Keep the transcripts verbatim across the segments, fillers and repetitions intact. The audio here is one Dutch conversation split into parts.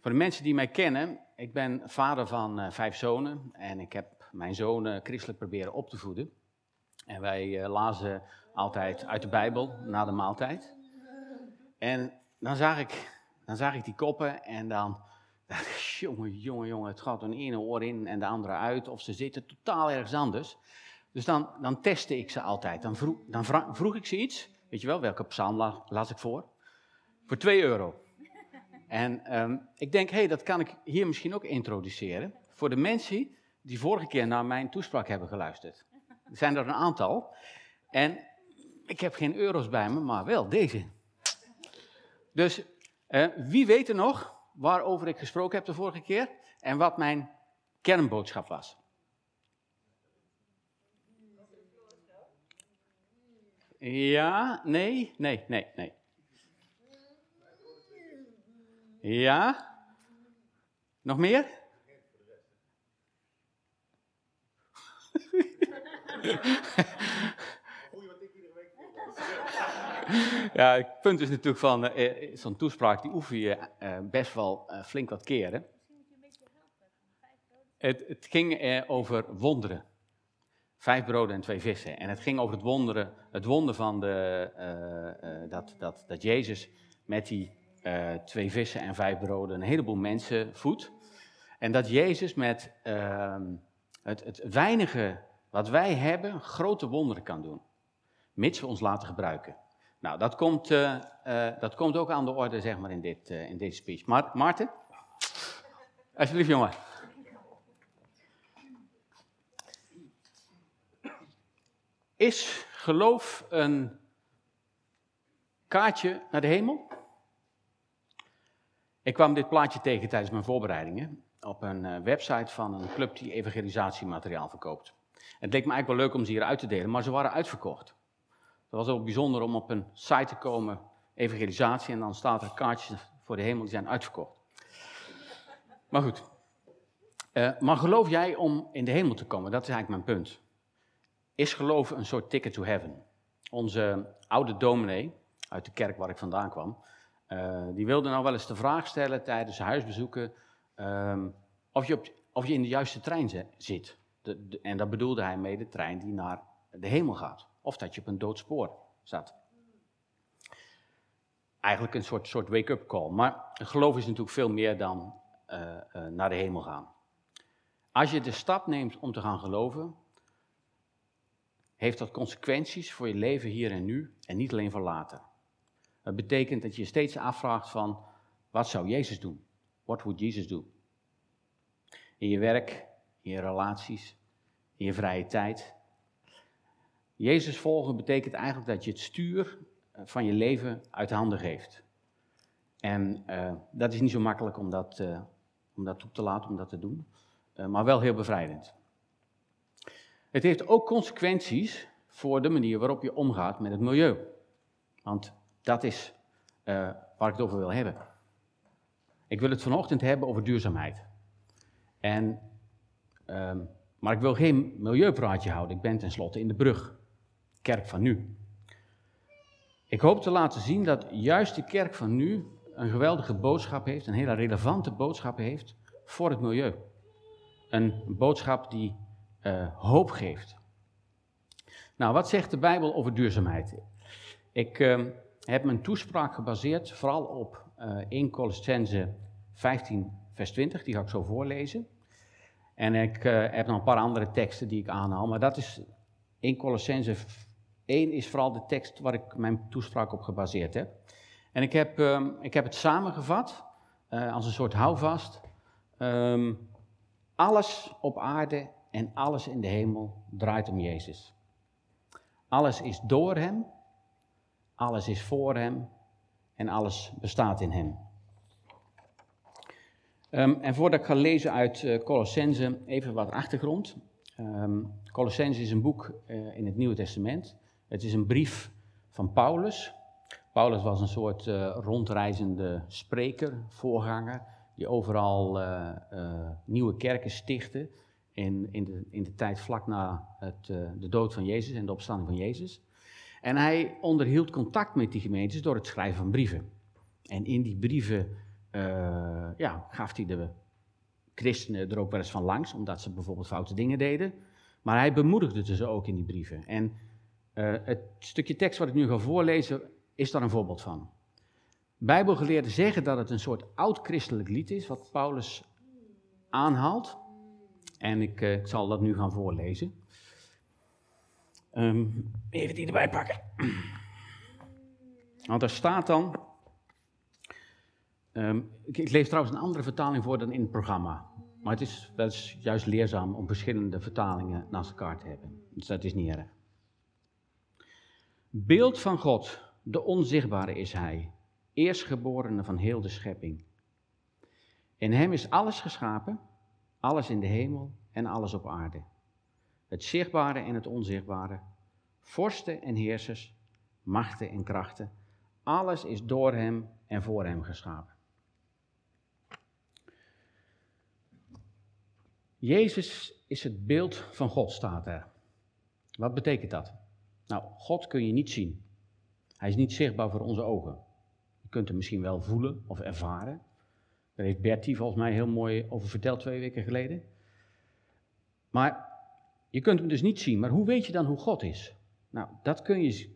Voor de mensen die mij kennen, ik ben vader van uh, vijf zonen en ik heb mijn zonen christelijk proberen op te voeden. En wij uh, lazen altijd uit de Bijbel na de maaltijd. En dan zag ik, dan zag ik die koppen en dan dacht ik, jongen, jongen, jongen, het gaat een ene oor in en de andere uit of ze zitten totaal ergens anders. Dus dan, dan testte ik ze altijd. Dan, vroeg, dan vra- vroeg ik ze iets, weet je wel, welke psalm la- las ik voor? Voor twee euro. En um, ik denk, hé, hey, dat kan ik hier misschien ook introduceren. Voor de mensen die vorige keer naar mijn toespraak hebben geluisterd. Er zijn er een aantal. En ik heb geen euro's bij me, maar wel deze. Dus uh, wie weet er nog waarover ik gesproken heb de vorige keer en wat mijn kernboodschap was? Ja, nee, nee, nee, nee. Ja? Nog meer? Ja, het punt is natuurlijk van uh, zo'n toespraak, die oefen je uh, best wel uh, flink wat keren. Het, het ging uh, over wonderen. Vijf broden en twee vissen. En het ging over het wonderen, het wonder van de, uh, uh, dat, dat, dat Jezus met die Uh, twee vissen en vijf broden, een heleboel mensen voedt. En dat Jezus met uh, het, het weinige wat wij hebben, grote wonderen kan doen. Mits we ons laten gebruiken. Nou, dat komt, uh, uh, dat komt ook aan de orde, zeg maar, in, dit, uh, in deze speech. Ma- Maarten, alsjeblieft, jongen. Is geloof een kaartje naar de hemel? Ik kwam dit plaatje tegen tijdens mijn voorbereidingen op een website van een club die evangelisatiemateriaal verkoopt. Het leek me eigenlijk wel leuk om ze hier uit te delen, maar ze waren uitverkocht. Het was ook bijzonder om op een site te komen, evangelisatie, en dan staat er kaartjes voor de hemel, die zijn uitverkocht. Maar goed, uh, maar geloof jij om in de hemel te komen? Dat is eigenlijk mijn punt. Is geloof een soort ticket to heaven? Onze oude dominee, uit de kerk waar ik vandaan kwam, Uh, die wilde nou wel eens de vraag stellen tijdens huisbezoeken um, of, je op, of je in de juiste trein z- zit. De, de, en daar bedoelde hij mee de trein die naar de hemel gaat. Of dat je op een doodspoor zat. Eigenlijk een soort, soort wake-up call. Maar geloof is natuurlijk veel meer dan uh, uh, naar de hemel gaan. Als je de stap neemt om te gaan geloven, heeft dat consequenties voor je leven hier en nu en niet alleen voor later. Dat betekent dat je je steeds afvraagt van, wat zou Jezus doen? What would Jesus do? In je werk, in je relaties, in je vrije tijd. Jezus volgen betekent eigenlijk dat je het stuur van je leven uit handen geeft. En uh, dat is niet zo makkelijk om dat, uh, om dat toe te laten, om dat te doen. Uh, maar wel heel bevrijdend. Het heeft ook consequenties voor de manier waarop je omgaat met het milieu. Want dat is uh, waar ik het over wil hebben. Ik wil het vanochtend hebben over duurzaamheid. En, uh, maar ik wil geen milieupraatje houden. Ik ben tenslotte in de brug. Kerk van nu. Ik hoop te laten zien dat juist de kerk van nu een geweldige boodschap heeft. Een hele relevante boodschap heeft voor het milieu. Een boodschap die uh, hoop geeft. Nou, wat zegt de Bijbel over duurzaamheid? Ik... Uh, Ik heb mijn toespraak gebaseerd vooral op uh, één Kolossenzen vijftien vers twintig, die ga ik zo voorlezen. En ik uh, heb nog een paar andere teksten die ik aanhaal, maar dat is één Kolossenzen één is vooral de tekst waar ik mijn toespraak op gebaseerd heb. En ik heb, um, ik heb het samengevat uh, als een soort houvast. Um, alles op aarde en alles in de hemel draait om Jezus. Alles is door hem. Alles is voor hem en alles bestaat in hem. Um, en voordat ik ga lezen uit uh, Kolossenzen, even wat achtergrond. Um, Kolossenzen is een boek uh, in het Nieuwe Testament. Het is een brief van Paulus. Paulus was een soort uh, rondreizende spreker, voorganger, die overal uh, uh, nieuwe kerken stichtte in, in, de, in de tijd vlak na het, uh, de dood van Jezus en de opstanding van Jezus. En hij onderhield contact met die gemeentes door het schrijven van brieven. En in die brieven uh, ja, gaf hij de christenen er ook wel eens van langs, omdat ze bijvoorbeeld foute dingen deden. Maar hij bemoedigde ze ook in die brieven. En uh, het stukje tekst wat ik nu ga voorlezen, is daar een voorbeeld van. Bijbelgeleerden zeggen dat het een soort oud-christelijk lied is, wat Paulus aanhaalt. En ik, uh, ik zal dat nu gaan voorlezen. Um, even die erbij pakken. Want daar staat dan... Um, ik, ik lees trouwens een andere vertaling voor dan in het programma. Maar het is wel eens juist leerzaam om verschillende vertalingen naast elkaar te hebben. Dus dat is niet erg. Beeld van God, de onzichtbare is hij, eerstgeborene van heel de schepping. In hem is alles geschapen, alles in de hemel en alles op aarde. Het zichtbare en het onzichtbare, vorsten en heersers, machten en krachten. Alles is door hem en voor hem geschapen. Jezus is het beeld van God, staat er. Wat betekent dat? Nou, God kun je niet zien. Hij is niet zichtbaar voor onze ogen. Je kunt hem misschien wel voelen of ervaren. Daar heeft Bertie volgens mij heel mooi over verteld twee weken geleden. Maar je kunt hem dus niet zien. Maar hoe weet je dan hoe God is? Nou, dat kun je,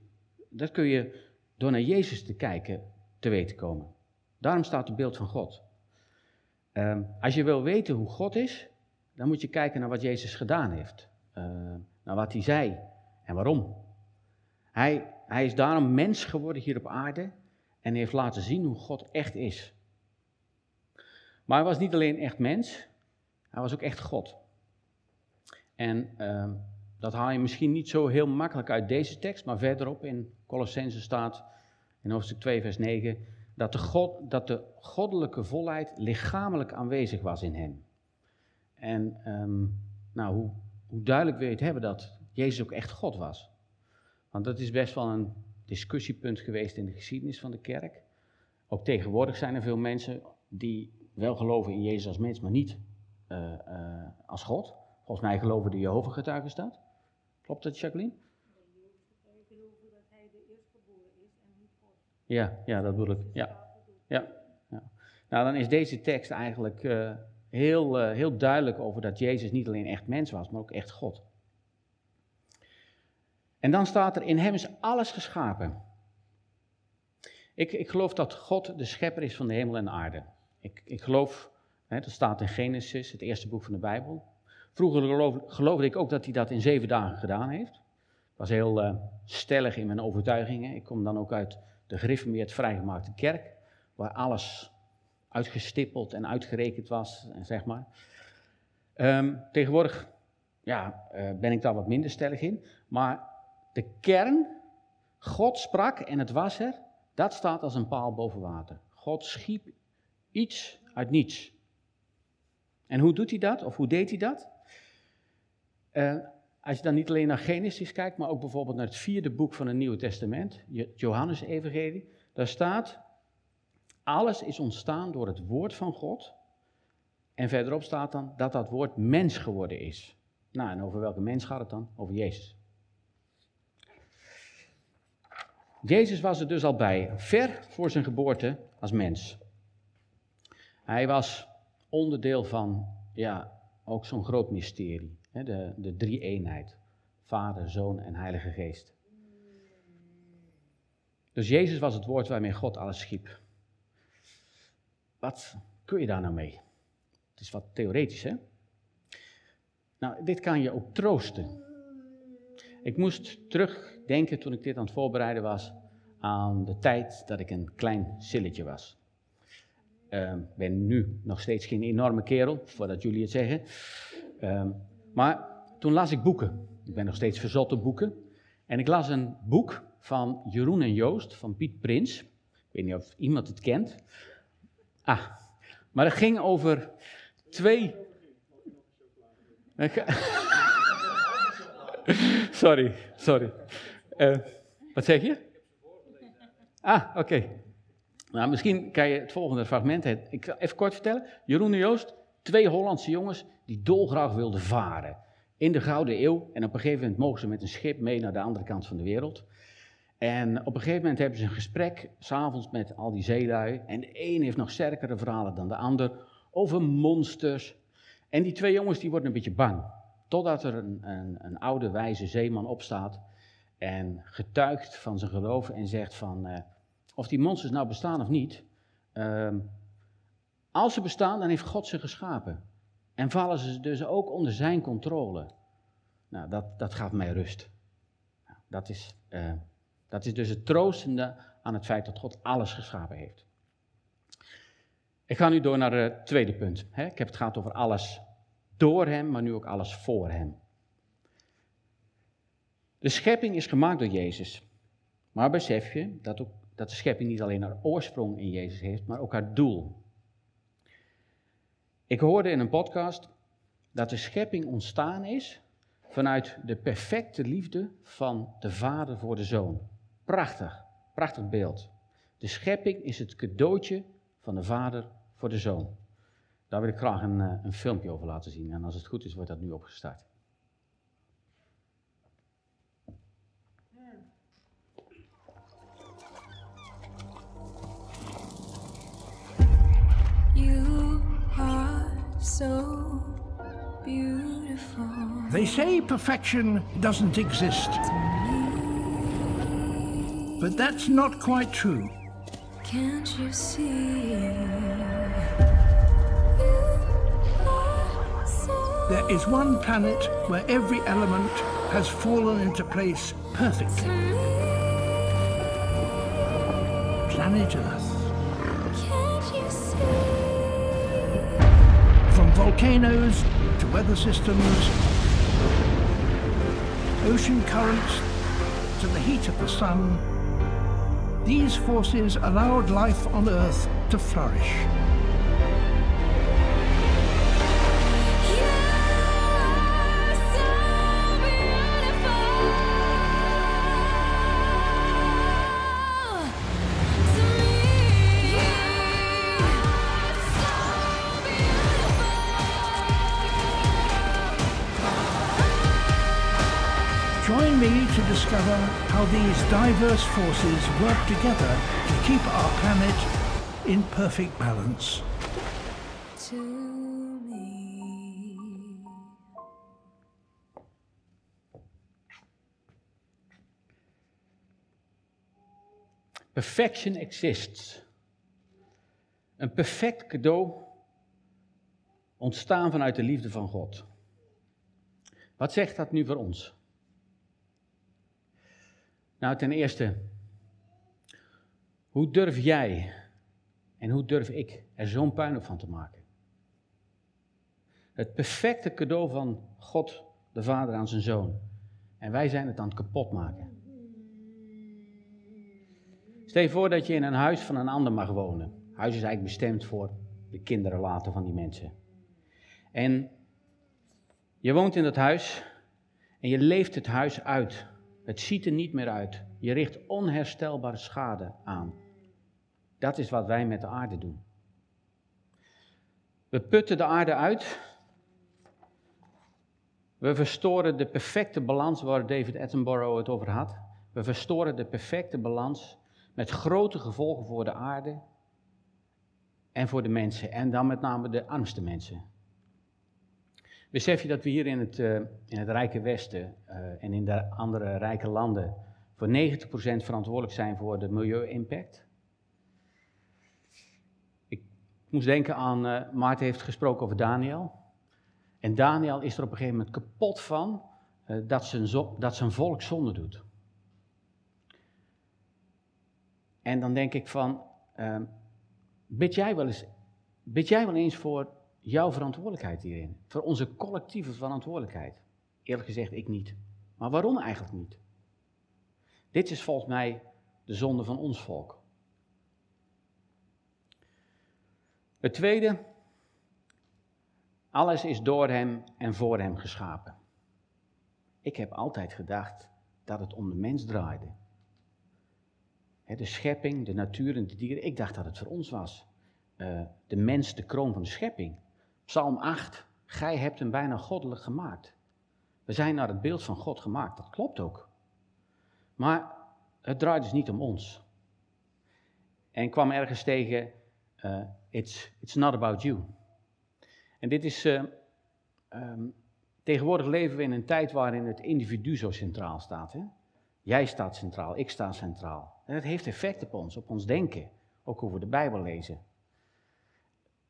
dat kun je door naar Jezus te kijken te weten komen. Daarom staat het beeld van God. Um, als je wil weten hoe God is, dan moet je kijken naar wat Jezus gedaan heeft. Uh, naar wat hij zei en waarom. Hij, hij is daarom mens geworden hier op aarde en heeft laten zien hoe God echt is. Maar hij was niet alleen echt mens, hij was ook echt God. En uh, dat haal je misschien niet zo heel makkelijk uit deze tekst, maar verderop in Kolossenzen staat, in hoofdstuk twee vers negen, dat de, God, dat de goddelijke volheid lichamelijk aanwezig was in hem. En um, nou, hoe, hoe duidelijk wil je het hebben dat Jezus ook echt God was? Want dat is best wel een discussiepunt geweest in de geschiedenis van de kerk. Ook tegenwoordig zijn er veel mensen die wel geloven in Jezus als mens, maar niet uh, uh, als God. Volgens mij geloven de Jehova getuigen dat. Klopt dat, Jacqueline? Ik geloof dat hij de eerstgeboren is en niet God. Ja, ja, dat bedoel ik. Ja. Ja. Ja. Nou, dan is deze tekst eigenlijk uh, heel, uh, heel duidelijk over dat Jezus niet alleen echt mens was, maar ook echt God. En dan staat er, in hem is alles geschapen. Ik, ik geloof dat God de schepper is van de hemel en de aarde. Ik, ik geloof, hè, dat staat in Genesis, het eerste boek van de Bijbel. Vroeger geloof, geloofde ik ook dat hij dat in zeven dagen gedaan heeft. Ik was heel uh, stellig in mijn overtuigingen. Ik kom dan ook uit de gereformeerd vrijgemaakte kerk, waar alles uitgestippeld en uitgerekend was, zeg maar. Um, tegenwoordig ja, uh, ben ik daar wat minder stellig in, maar de kern, God sprak en het was er, dat staat als een paal boven water. God schiep iets uit niets. En hoe doet hij dat, of hoe deed hij dat? Uh, als je dan niet alleen naar Genesis kijkt, maar ook bijvoorbeeld naar het vierde boek van het Nieuwe Testament, Johannes' Evangelie, daar staat, alles is ontstaan door het woord van God. En verderop staat dan dat dat woord mens geworden is. Nou, en over welke mens gaat het dan? Over Jezus. Jezus was er dus al bij, ver voor zijn geboorte als mens. Hij was onderdeel van, ja, ook zo'n groot mysterie. Hè, de, de drie-eenheid. Vader, Zoon en Heilige Geest. Dus Jezus was het woord waarmee God alles schiep. Wat kun je daar nou mee? Het is wat theoretisch, hè? Nou, dit kan je ook troosten. Ik moest terugdenken toen ik dit aan het voorbereiden was aan de tijd dat ik een klein zilletje was. Ik uh, ben nu nog steeds geen enorme kerel, voordat jullie het zeggen. Uh, maar toen las ik boeken. Ik ben nog steeds verzot op boeken. En ik las een boek van Jeroen en Joost, van Piet Prins. Ik weet niet of iemand het kent. Ah, maar het ging over twee... Sorry, sorry. Uh, wat zeg je? Ah, oké. Okay. Nou, misschien kan je het volgende fragment even kort vertellen. Jeroen en Joost, twee Hollandse jongens die dolgraag wilden varen. In de Gouden Eeuw. En op een gegeven moment mogen ze met een schip mee naar de andere kant van de wereld. En op een gegeven moment hebben ze een gesprek, 's avonds met al die zeelui. En de een heeft nog sterkere verhalen dan de ander over monsters. En die twee jongens die worden een beetje bang. Totdat er een, een, een oude wijze zeeman opstaat en getuigt van zijn geloof en zegt van... Uh, of die monsters nou bestaan of niet, uh, als ze bestaan, dan heeft God ze geschapen. En vallen ze dus ook onder zijn controle. Nou, dat, dat gaf mij rust. Nou, dat is... Uh, Dat is dus het troostende aan het feit dat God alles geschapen heeft. Ik ga nu door naar het tweede punt. Ik heb het gehad over alles door hem, maar nu ook alles voor hem. De schepping is gemaakt door Jezus. Maar besef je dat, ook, dat de schepping niet alleen haar oorsprong in Jezus heeft, maar ook haar doel. Ik hoorde in een podcast dat de schepping ontstaan is vanuit de perfecte liefde van de Vader voor de Zoon. Prachtig, prachtig beeld. De schepping is het cadeautje van de Vader voor de Zoon. Daar wil ik graag een, een filmpje over laten zien. En als het goed is, wordt dat nu opgestart. You are so beautiful. They say perfection doesn't exist, but that's not quite true. Can't you see? There is one planet where every element has fallen into place perfectly. Planet Earth. From volcanoes to weather systems, ocean currents, to the heat of the sun, these forces allowed life on Earth to flourish. To discover how these diverse forces work together to keep our planet in perfect balance. To me. Perfection exists. Een perfect cadeau ontstaan vanuit de liefde van God. Wat zegt dat nu voor ons? Nou, ten eerste, hoe durf jij en hoe durf ik er zo'n puinhoop van te maken? Het perfecte cadeau van God, de Vader, aan zijn Zoon. En wij zijn het aan het kapotmaken. Stel je voor dat je in een huis van een ander mag wonen. Het huis is eigenlijk bestemd voor de kinderen later van die mensen. En je woont in dat huis en je leeft het huis uit. Het ziet er niet meer uit. Je richt onherstelbare schade aan. Dat is wat wij met de aarde doen. We putten de aarde uit. We verstoren de perfecte balans waar David Attenborough het over had. We verstoren de perfecte balans met grote gevolgen voor de aarde en voor de mensen. En dan met name de armste mensen. Besef je dat we hier in het, uh, in het rijke Westen uh, en in de andere rijke landen voor negentig procent verantwoordelijk zijn voor de milieu-impact? Ik moest denken aan, uh, Maarten heeft gesproken over Daniel. En Daniel is er op een gegeven moment kapot van uh, dat, zijn zo- dat zijn volk zonde doet. En dan denk ik van, uh, bid jij wel eens, bid jij wel eens voor... jouw verantwoordelijkheid hierin, voor onze collectieve verantwoordelijkheid. Eerlijk gezegd, ik niet. Maar waarom eigenlijk niet? Dit is volgens mij de zonde van ons volk. Het tweede, alles is door hem en voor hem geschapen. Ik heb altijd gedacht dat het om de mens draaide. De schepping, de natuur en de dieren, ik dacht dat het voor ons was. De mens, de kroon van de schepping. Psalm acht, gij hebt hem bijna goddelijk gemaakt. We zijn naar het beeld van God gemaakt, dat klopt ook. Maar het draait dus niet om ons. En kwam ergens tegen, uh, it's, it's not about you. En dit is, uh, um, tegenwoordig leven we in een tijd waarin het individu zo centraal staat. Hè? Jij staat centraal, ik sta centraal. En het heeft effect op ons, op ons denken. Ook hoe we de Bijbel lezen.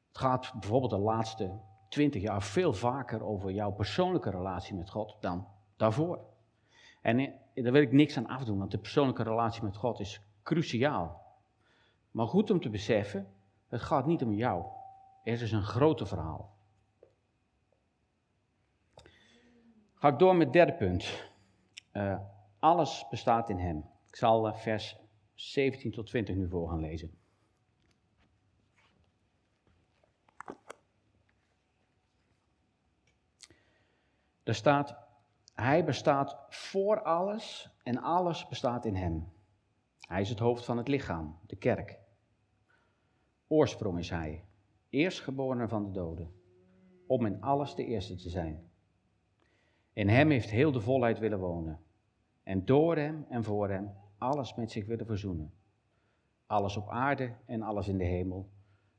Het gaat bijvoorbeeld de laatste twintig jaar veel vaker over jouw persoonlijke relatie met God dan daarvoor. En daar wil ik niks aan afdoen, want de persoonlijke relatie met God is cruciaal. Maar goed om te beseffen, het gaat niet om jou. Er is een groter verhaal. Ga ik door met het derde punt. Uh, alles bestaat in hem. Ik zal uh, vers zeventien tot twintig nu voor gaan lezen. Daar staat, hij bestaat voor alles en alles bestaat in hem. Hij is het hoofd van het lichaam, de kerk. Oorsprong is hij, eerstgeborene van de doden, om in alles de eerste te zijn. In hem heeft heel de volheid willen wonen. En door hem en voor hem alles met zich willen verzoenen. Alles op aarde en alles in de hemel,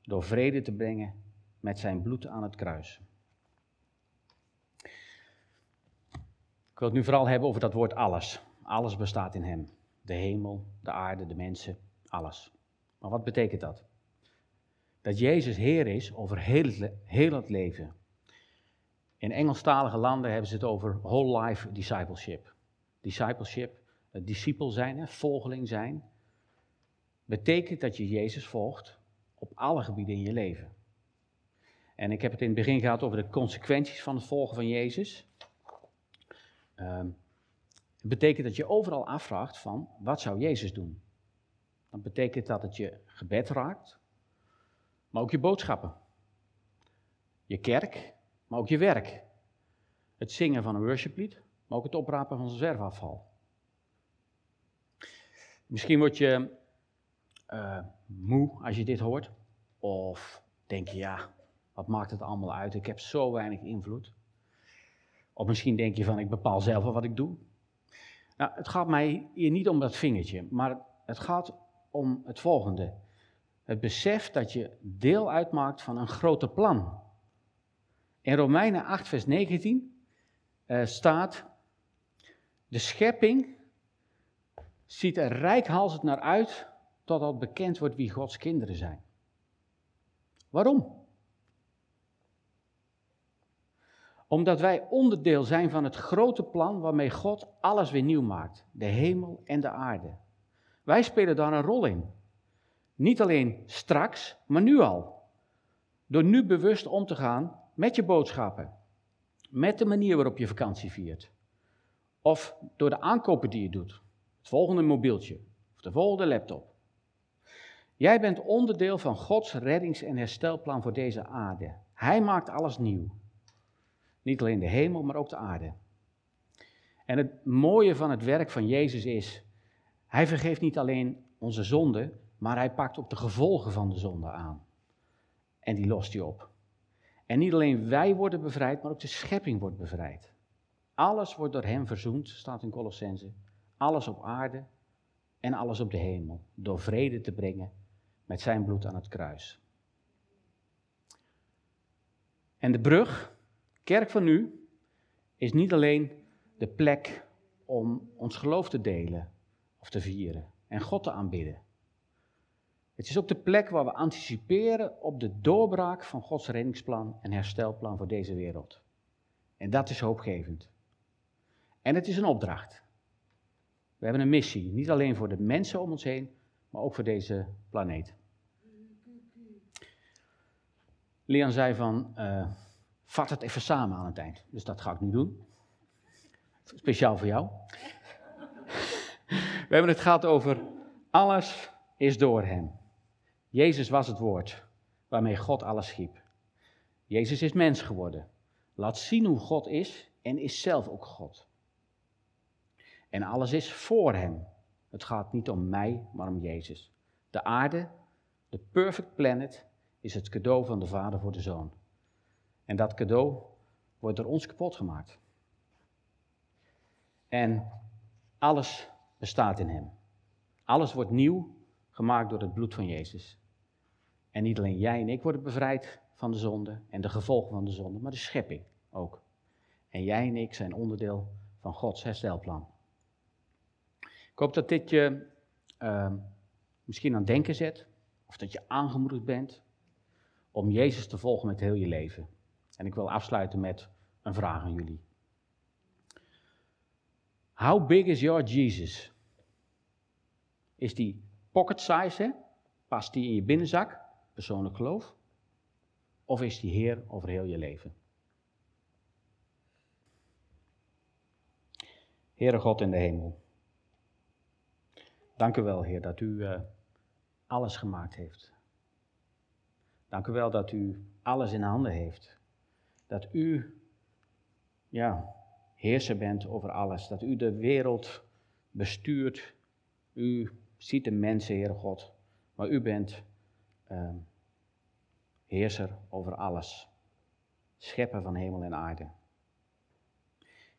door vrede te brengen met zijn bloed aan het kruis. Ik wil het nu vooral hebben over dat woord alles. Alles bestaat in hem. De hemel, de aarde, de mensen, alles. Maar wat betekent dat? Dat Jezus Heer is over heel het, le- heel het leven. In Engelstalige landen hebben ze het over whole life discipleship. Discipleship, discipel zijn, volgeling zijn, betekent dat je Jezus volgt op alle gebieden in je leven. En ik heb het in het begin gehad over de consequenties van het volgen van Jezus. Um, het betekent dat je overal afvraagt van, wat zou Jezus doen? Dat betekent dat het je gebed raakt, maar ook je boodschappen. Je kerk, maar ook je werk. Het zingen van een worshiplied, maar ook het oprapen van zwerfafval. Misschien word je uh, moe als je dit hoort. Of denk je, ja, wat maakt het allemaal uit? Ik heb zo weinig invloed. Of misschien denk je van, ik bepaal zelf wel wat ik doe. Nou, het gaat mij hier niet om dat vingertje, maar het gaat om het volgende. Het besef dat je deel uitmaakt van een groter plan. In Romeinen acht vers negentien uh, staat, de schepping ziet er reikhalzend naar uit totdat bekend wordt wie Gods kinderen zijn. Waarom? Omdat wij onderdeel zijn van het grote plan waarmee God alles weer nieuw maakt. De hemel en de aarde. Wij spelen daar een rol in. Niet alleen straks, maar nu al. Door nu bewust om te gaan met je boodschappen. Met de manier waarop je vakantie viert. Of door de aankopen die je doet. Het volgende mobieltje. Of de volgende laptop. Jij bent onderdeel van Gods reddings- en herstelplan voor deze aarde. Hij maakt alles nieuw. Niet alleen de hemel, maar ook de aarde. En het mooie van het werk van Jezus is, hij vergeeft niet alleen onze zonden, maar hij pakt op de gevolgen van de zonde aan. En die lost hij op. En niet alleen wij worden bevrijd, maar ook de schepping wordt bevrijd. Alles wordt door hem verzoend, staat in Kolossenzen. Alles op aarde en alles op de hemel. Door vrede te brengen met zijn bloed aan het kruis. En de brug, kerk van nu, is niet alleen de plek om ons geloof te delen of te vieren en God te aanbidden. Het is ook de plek waar we anticiperen op de doorbraak van Gods reddingsplan en herstelplan voor deze wereld. En dat is hoopgevend. En het is een opdracht. We hebben een missie, niet alleen voor de mensen om ons heen, maar ook voor deze planeet. Lian zei van, uh, vat het even samen aan het eind. Dus dat ga ik nu doen. Speciaal voor jou. We hebben het gehad over alles is door hem. Jezus was het woord waarmee God alles schiep. Jezus is mens geworden. Laat zien hoe God is en is zelf ook God. En alles is voor hem. Het gaat niet om mij, maar om Jezus. De aarde, de perfect planet, is het cadeau van de Vader voor de Zoon. En dat cadeau wordt door ons kapot gemaakt. En alles bestaat in hem. Alles wordt nieuw gemaakt door het bloed van Jezus. En niet alleen jij en ik worden bevrijd van de zonde en de gevolgen van de zonde, maar de schepping ook. En jij en ik zijn onderdeel van Gods herstelplan. Ik hoop dat dit je uh, misschien aan het denken zet, of dat je aangemoedigd bent om Jezus te volgen met heel je leven. En ik wil afsluiten met een vraag aan jullie. How big is your Jesus? Is die pocket size, hè? Past die in je binnenzak, persoonlijk geloof? Of is die Heer over heel je leven? Heere God in de hemel, dank u wel, Heer, dat u uh, alles gemaakt heeft. Dank u wel dat u alles in handen heeft. Dat u, ja, heerser bent over alles. Dat u de wereld bestuurt. U ziet de mensen, Heere God. Maar u bent uh, heerser over alles. Schepper van hemel en aarde.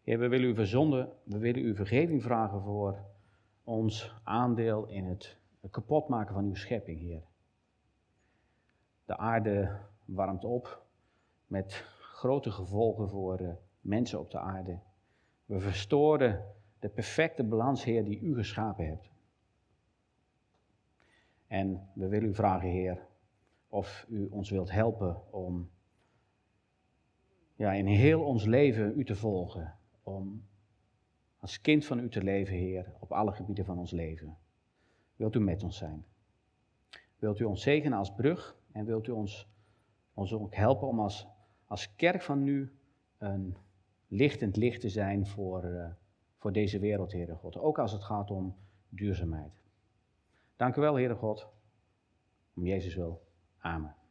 Heer, we willen u verzonden, we willen u vergeving vragen voor ons aandeel in het kapotmaken van uw schepping, Heer. De aarde warmt op met grote gevolgen voor uh, mensen op de aarde. We verstoren de perfecte balans, Heer, die u geschapen hebt. En we willen u vragen, Heer, of u ons wilt helpen om ja, in heel ons leven u te volgen. Om als kind van u te leven, Heer, op alle gebieden van ons leven. Wilt u met ons zijn? Wilt u ons zegenen als brug? En wilt u ons, ons ook helpen om als, als kerk van nu een lichtend licht te zijn voor, uh, voor deze wereld, Heere God. Ook als het gaat om duurzaamheid. Dank u wel, Heere God. Om Jezus wil. Amen.